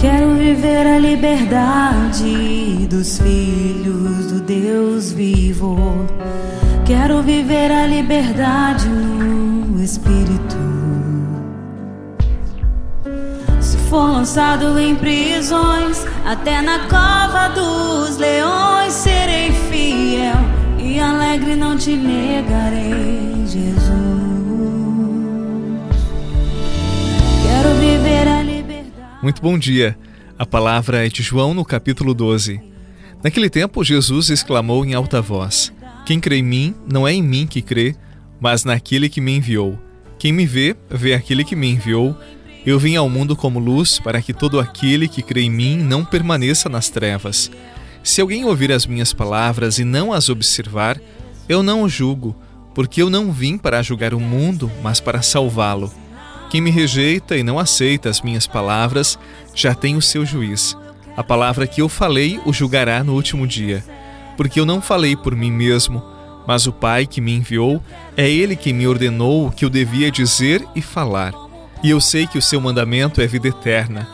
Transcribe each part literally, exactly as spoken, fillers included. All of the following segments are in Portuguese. quero viver a liberdade dos filhos do Deus vivo. Quero viver a liberdade no Espírito. Se for lançado em prisões, até na cova dos leões, serei fiel e alegre não te negarei, Jesus. Quero viver a liberdade. Muito bom dia. A palavra é de João no capítulo doze. Naquele tempo, Jesus exclamou em alta voz: Quem crê em mim, não é em mim que crê, mas naquele que me enviou. Quem me vê, vê aquele que me enviou. Eu vim ao mundo como luz, para que todo aquele que crê em mim não permaneça nas trevas. Se alguém ouvir as minhas palavras e não as observar, eu não o julgo, porque eu não vim para julgar o mundo, mas para salvá-lo. Quem me rejeita e não aceita as minhas palavras, já tem o seu juiz. A palavra que eu falei o julgará no último dia. Porque eu não falei por mim mesmo, mas o Pai que me enviou, é Ele quem me ordenou o que eu devia dizer e falar. E eu sei que o seu mandamento é vida eterna.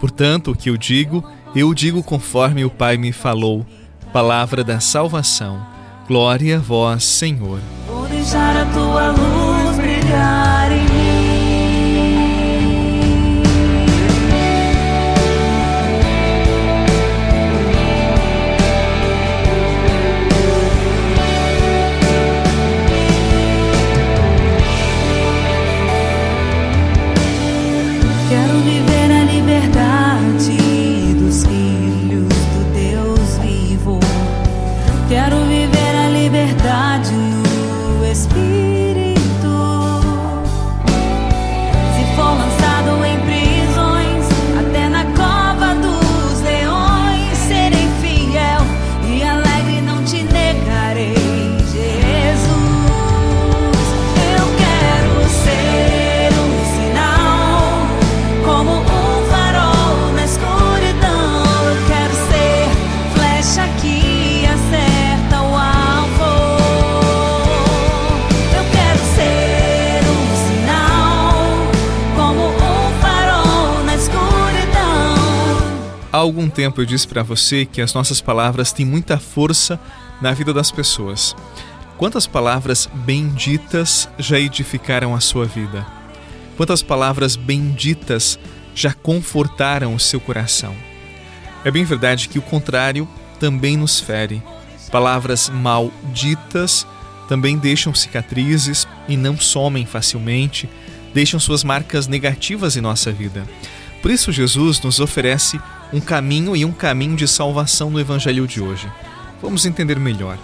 Portanto, o que eu digo, eu digo conforme o Pai me falou. Palavra da salvação. Glória a vós, Senhor. Vou deixar a tua luz brilhar em mim. Há algum tempo eu disse para você que as nossas palavras têm muita força na vida das pessoas. Quantas palavras benditas já edificaram a sua vida? Quantas palavras benditas já confortaram o seu coração? É bem verdade que o contrário também nos fere. Palavras malditas também deixam cicatrizes e não somem facilmente, deixam suas marcas negativas em nossa vida. Por isso Jesus nos oferece um caminho e um caminho de salvação no Evangelho de hoje. Vamos entender melhor.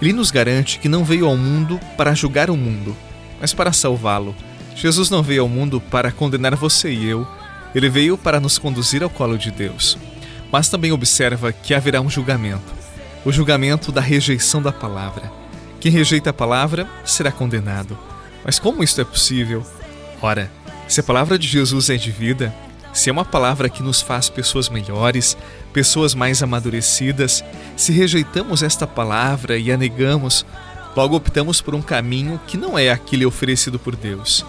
Ele nos garante que não veio ao mundo para julgar o mundo, mas para salvá-lo. Jesus não veio ao mundo para condenar você e eu. Ele veio para nos conduzir ao colo de Deus. Mas também observa que haverá um julgamento. O julgamento da rejeição da palavra. Quem rejeita a palavra será condenado. Mas como isso é possível? Ora, se a palavra de Jesus é de vida, se é uma palavra que nos faz pessoas melhores, pessoas mais amadurecidas, se rejeitamos esta palavra e a negamos, logo optamos por um caminho que não é aquele oferecido por Deus.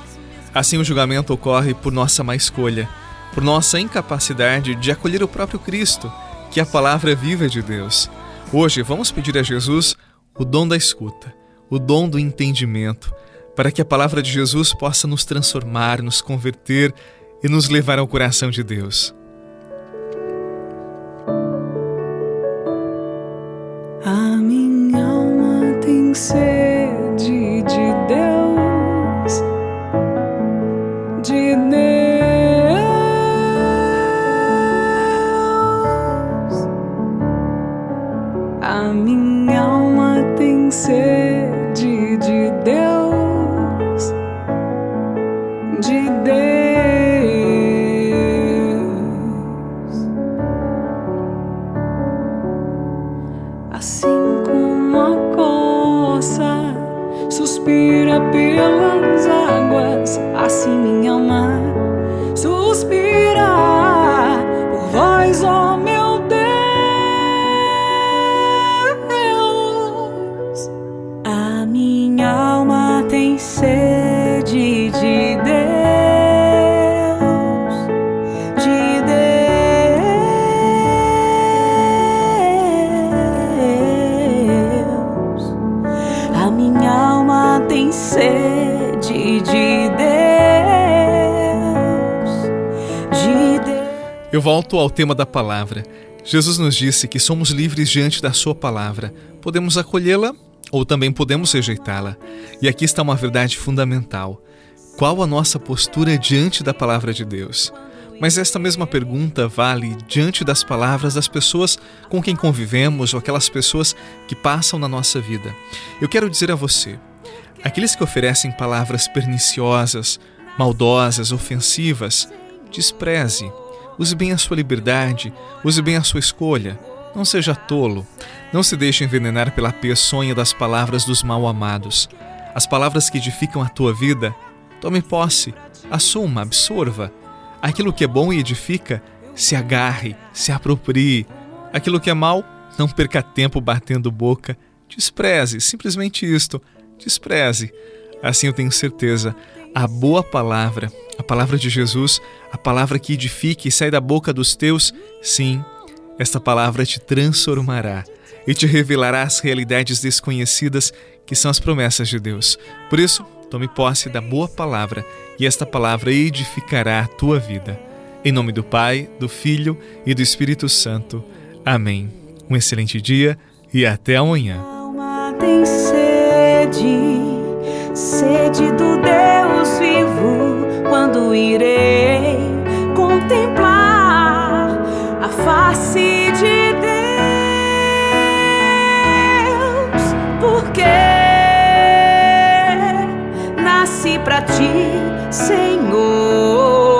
Assim o julgamento ocorre por nossa má escolha, por nossa incapacidade de acolher o próprio Cristo, que é a palavra viva de Deus. Hoje vamos pedir a Jesus o dom da escuta, o dom do entendimento, para que a palavra de Jesus possa nos transformar, nos converter e nos levar ao coração de Deus. A minha alma tem sede de Deus, de Deus. A minha alma tem sede de Deus, de Deus. Eu volto ao tema da palavra. Jesus nos disse que somos livres diante da sua palavra. Podemos acolhê-la ou também podemos rejeitá-la. E aqui está uma verdade fundamental. Qual a nossa postura diante da palavra de Deus? Mas esta mesma pergunta vale diante das palavras das pessoas com quem convivemos ou aquelas pessoas que passam na nossa vida. Eu quero dizer a você, aqueles que oferecem palavras perniciosas, maldosas, ofensivas, despreze. Use bem a sua liberdade, use bem a sua escolha. Não seja tolo. Não se deixe envenenar pela peçonha das palavras dos mal-amados. As palavras que edificam a tua vida, tome posse, assuma, absorva. Aquilo que é bom e edifica, se agarre, se aproprie. Aquilo que é mau, não perca tempo batendo boca. Despreze, simplesmente isto, despreze. Assim eu tenho certeza, a boa palavra, a palavra de Jesus, a palavra que edifica e sai da boca dos teus, sim, esta palavra te transformará e te revelará as realidades desconhecidas que são as promessas de Deus. Por isso, tome posse da boa palavra e esta palavra edificará a tua vida. Em nome do Pai, do Filho e do Espírito Santo. Amém. Um excelente dia e até amanhã. Sede do Deus vivo, quando irei contemplar a face de Deus, porque nasci pra ti, Senhor.